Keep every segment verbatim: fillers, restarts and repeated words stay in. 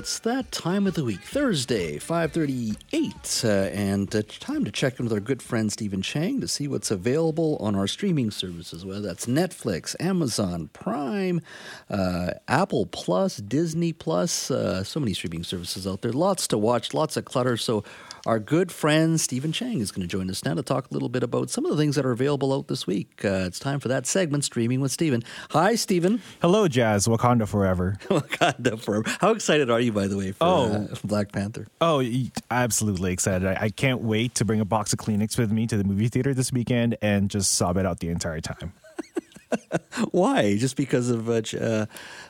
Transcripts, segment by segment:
it's that time of the week, Thursday, five thirty-eight, uh, and uh, time to check in with our good friend Stephen Chang to see what's available on our streaming services, whether that's Netflix, Amazon Prime, uh, Apple Plus, Disney Plus, uh, so many streaming services out there. Lots to watch, lots of clutter, so our good friend Stephen Chang is going to join us now to talk a little bit about some of the things that are available out this week. Uh, it's time for that segment, Streaming with Stephen. Hi, Stephen. Hello, Jazz. Wakanda Forever. Wakanda Forever. How excited are you, by the way, for oh. uh, Black Panther? Oh, absolutely excited. I, I can't wait to bring a box of Kleenex with me to the movie theater this weekend and just sob it out the entire time. Why? Just because of uh, uh,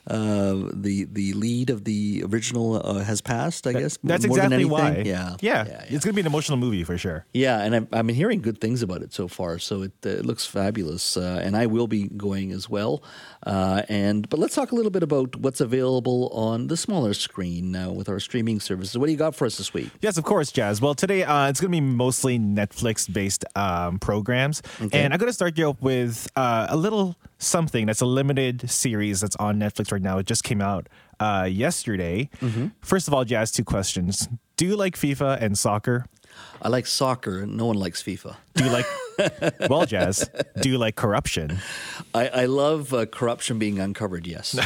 the the lead of the original uh, has passed, I guess? That's More exactly why. Yeah. Yeah. yeah, yeah. It's going to be an emotional movie for sure. Yeah, and I've been hearing good things about it so far, so it, uh, it looks fabulous, uh, and I will be going as well. Uh, and But let's talk a little bit about what's available on the smaller screen now with our streaming services. What do you got for us this week? Yes, of course, Jazz. Well, today uh, it's going to be mostly Netflix-based um, programs, okay. and I'm going to start you up with uh, a little something that's a limited series that's on Netflix right now. It just came out uh, yesterday. Mm-hmm. First of all, Jazz, two questions. Do you like FIFA and soccer? I like soccer. No one likes FIFA. Do you like... Well, Jazz, do you like corruption? I, I love uh, corruption being uncovered, yes.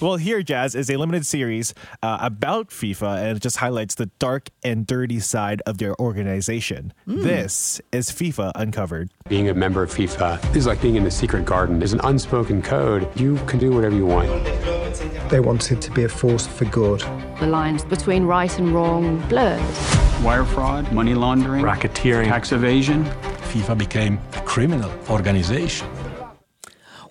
Well, here, Jazz, is a limited series uh, about FIFA, and it just highlights the dark and dirty side of their organization. Mm. This is FIFA Uncovered. Being a member of FIFA is like being in the secret garden. There's an unspoken code. You can do whatever you want. They wanted to be a force for good. The lines between right and wrong blurred. Wire fraud, money laundering, racketeering, tax evasion. FIFA became a criminal organization.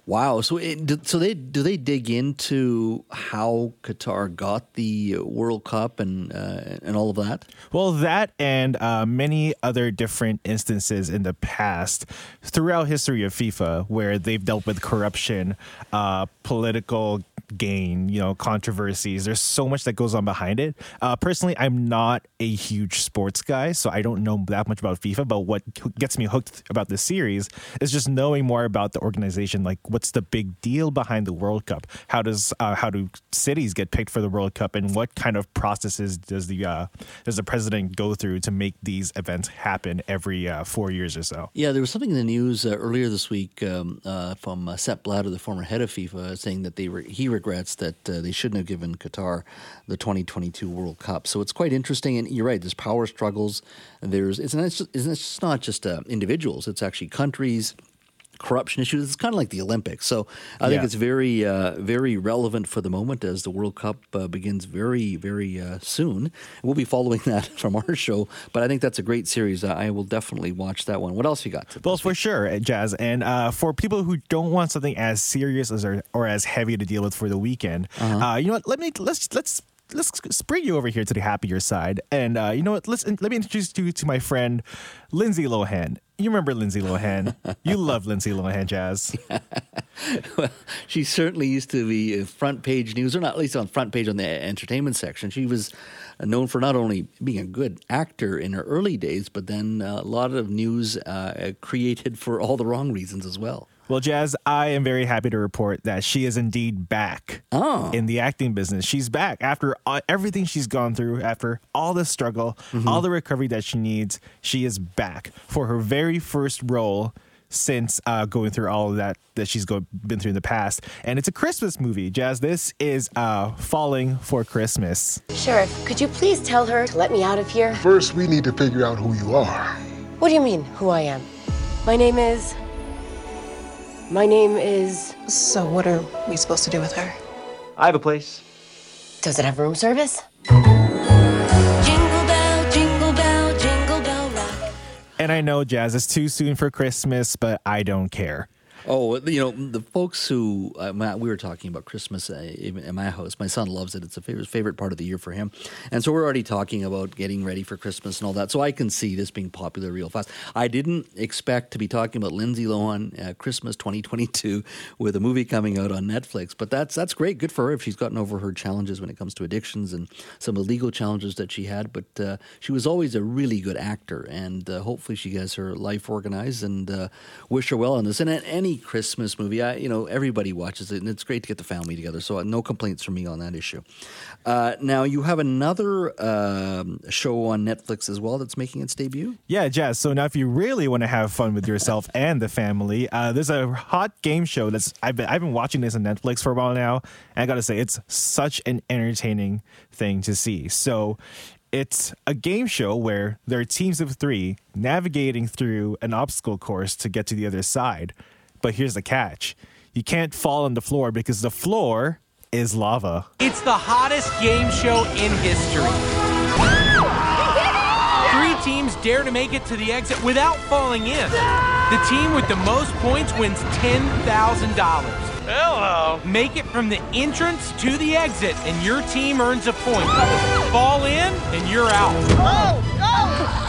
Wow! So, it, so they do they dig into how Qatar got the World Cup and uh, and all of that? Well, that and uh, many other different instances in the past throughout history of FIFA where they've dealt with corruption, uh, political gain, you know, controversies. There's so much that goes on behind it. Uh, personally, I'm not a huge sports guy, so I don't know that much about FIFA. But what gets me hooked about this series is just knowing more about the organization. Like, what's the big deal behind the World Cup? How does uh, how do cities get picked for the World Cup? And what kind of processes does the uh, does the president go through to make these events happen every uh, four years or so? Yeah, there was something in the news uh, earlier this week um, uh, from uh, Sepp Blatter, the former head of FIFA, saying that they were he re- regrets that uh, they shouldn't have given Qatar the twenty twenty-two World Cup. So it's quite interesting, and you're right, there's power struggles. There's it's not, it's just, it's not just uh, individuals, it's actually countries, corruption issues. It's kind of like the Olympics. So I yeah. think it's very, uh, very relevant for the moment as the World Cup uh, begins very, very uh, soon. We'll be following that from our show, but I think that's a great series. I will definitely watch that one. What else you got? Well, for sure, Jazz. And uh, for people who don't want something as serious as or, or as heavy to deal with for the weekend, uh-huh. uh, you know what? Let me let's let's. Let's bring you over here to the happier side. And uh, you know what? Let's, let me introduce you to my friend, Lindsay Lohan. You remember Lindsay Lohan. You love Lindsay Lohan, Jazz. Yeah. Well, she certainly used to be front page news, or not at least on front page on the entertainment section. She was known for not only being a good actor in her early days, but then a lot of news uh, created for all the wrong reasons as well. Well, Jazz, I am very happy to report that she is indeed back oh. in the acting business. She's back after everything she's gone through, after all the struggle, mm-hmm. all the recovery that she needs. She is back for her very first role since uh, going through all of that that she's go- been through in the past. And it's a Christmas movie, Jazz. This is uh, Falling for Christmas. Sheriff, could you please tell her to let me out of here? First, we need to figure out who you are. What do you mean, who I am? My name is... My name is... So what are we supposed to do with her? I have a place. Does it have room service? Jingle bell, jingle bell, jingle bell rock. And I know, Jazz, it's too soon for Christmas, but I don't care. Oh, you know, the folks who, uh, we were talking about Christmas in my house. My son loves it. It's a favorite, favorite part of the year for him. And so we're already talking about getting ready for Christmas and all that. So I can see this being popular real fast. I didn't expect to be talking about Lindsay Lohan uh, Christmas twenty twenty-two with a movie coming out on Netflix. But that's that's great. Good for her if she's gotten over her challenges when it comes to addictions and some of the legal challenges that she had. But uh, she was always a really good actor. And uh, hopefully she has her life organized, and uh, wish her well on this. And any funny Christmas movie. I, you know, everybody watches it, and it's great to get the family together. So no complaints from me on that issue. Uh, now you have another um, show on Netflix as well that's making its debut. Yeah, Jazz. So now if you really want to have fun with yourself and the family, uh, there's a hot game show that's I've been I've been watching this on Netflix for a while now, and I gotta say it's such an entertaining thing to see. So. It's a game show where there are teams of three navigating through an obstacle course to get to the other side. But here's the catch. You can't fall on the floor because the floor is lava. It's the hottest game show in history. Three teams dare to make it to the exit without falling in. The team with the most points wins ten thousand dollars. Hello. Make it from the entrance to the exit, and your team earns a point. Fall in, and you're out. Oh, oh.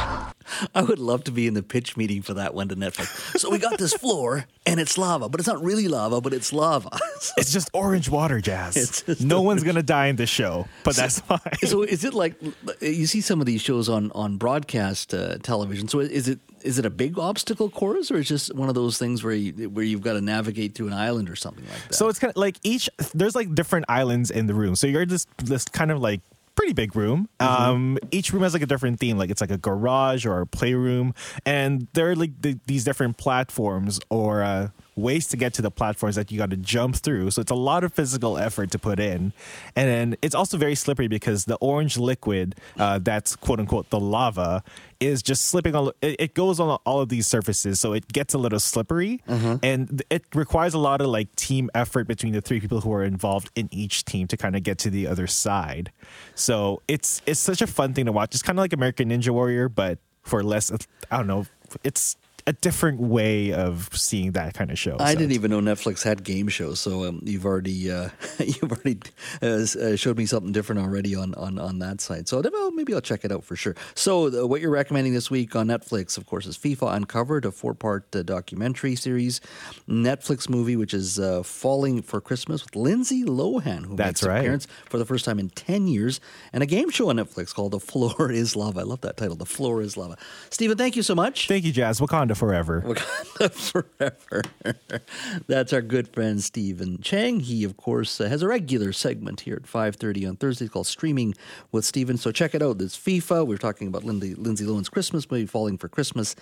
I would love to be in the pitch meeting for that one to Netflix. So we got this floor, and it's lava, but it's not really lava, but it's lava. So it's just orange water, Jazz. No orange. One's going to die in this show, but so, that's fine. So is it like you see some of these shows on, on broadcast uh, television, so is it Is it a big obstacle course, or is it just one of those things where you, where you've got to navigate through an island or something like that? So it's kind of like each there's like different islands in the room. So you're just this kind of like pretty big room. Mm-hmm. Um, each room has like a different theme, like it's like a garage or a playroom, and there are like the, these different platforms or uh, ways to get to the platforms that you got to jump through. So it's a lot of physical effort to put in, and then it's also very slippery because the orange liquid uh, that's quote unquote the lava. Is just slipping on it, it goes on all of these surfaces, so it gets a little slippery. Mm-hmm. And it requires a lot of like team effort between the three people who are involved in each team to kind of get to the other side. So it's it's such a fun thing to watch. It's kind of like American Ninja Warrior, but for less, I don't know, it's a different way of seeing that kind of show. I so. didn't even know Netflix had game shows, so um, you've already uh, you've already uh, showed me something different already on, on, on that side. So well, maybe I'll check it out for sure. So uh, what you're recommending this week on Netflix, of course, is FIFA Uncovered, a four-part uh, documentary series. Netflix movie, which is uh, Falling for Christmas with Lindsay Lohan, who That's makes right. appearance for the first time in ten years, and a game show on Netflix called The Floor Is Lava. I love that title, The Floor Is Lava. Stephen, thank you so much. Thank you, Jazz. Wakanda Forever. Wakanda Forever. That's our good friend Stephen Chang. He, of course, uh, has a regular segment here at five thirty on Thursdays called Streaming with Stephen. So check it out. There's FIFA. We're talking about Lindsay, Lindsay Lohan's Christmas movie, Falling for Christmas,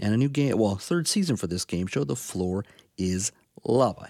and a new game, well, third season for this game show, The Floor is Lava.